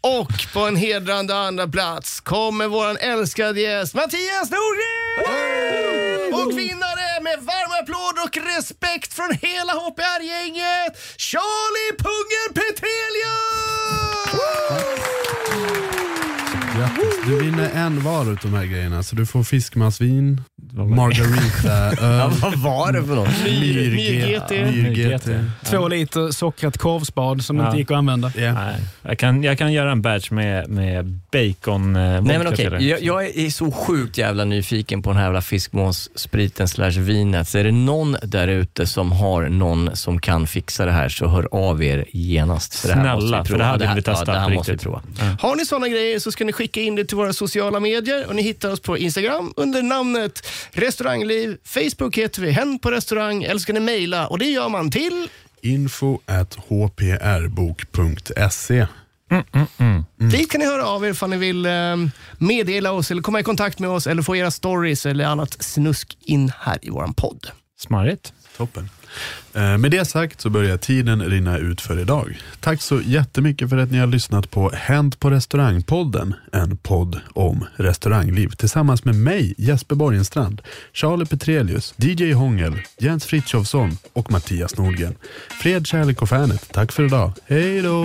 Och på en hedrande andra plats kommer våran älskade gäst Mattias Norgren. Och vinnare med varma applåder och respekt från hela H P R-gänget Charles Petrelius. Du vinner en var utav de här grejerna. Så du får fiskmassvin, margarita. Ja, vad var det för något? Myrgete. Två liter sockrat korvspad som ja. Inte gick att använda. Yeah. Nej, jag, kan, jag kan göra en batch med, med bacon. Eh, Nej men okej, okay. jag, jag är så sjukt jävla nyfiken på den här jävla fiskmåsspriten slash vinet. Så är det någon där ute som har någon som kan fixa det här, så hör av er genast. För snälla, för det här vill vi testa. Det här måste vi prova. Ja, ja. Har ni sådana grejer så ska ni skicka in det till våra sociala medier, och ni hittar oss på Instagram under namnet Restaurangliv. Facebook heter vi Händ på restaurang. Eller ska ni mejla, och det gör man till info at h p r bok punkt s e. Mm, mm, mm. Mm. Dit kan ni höra av er ifall ni vill eh, meddela oss eller komma i kontakt med oss eller få era stories eller annat snusk in här i våran podd. Smarrigt. Toppen. Med det sagt så börjar tiden rinna ut för idag. Tack så jättemycket för att ni har lyssnat på Händ på restaurangpodden, en podd om restaurangliv, tillsammans med mig, Jesper Borgenström, Charles Petrelius, D J Hångel, Jens Fridtjofsson och Mattias Norgren. Fred, kärlek och fanet. Tack för idag. Hej då!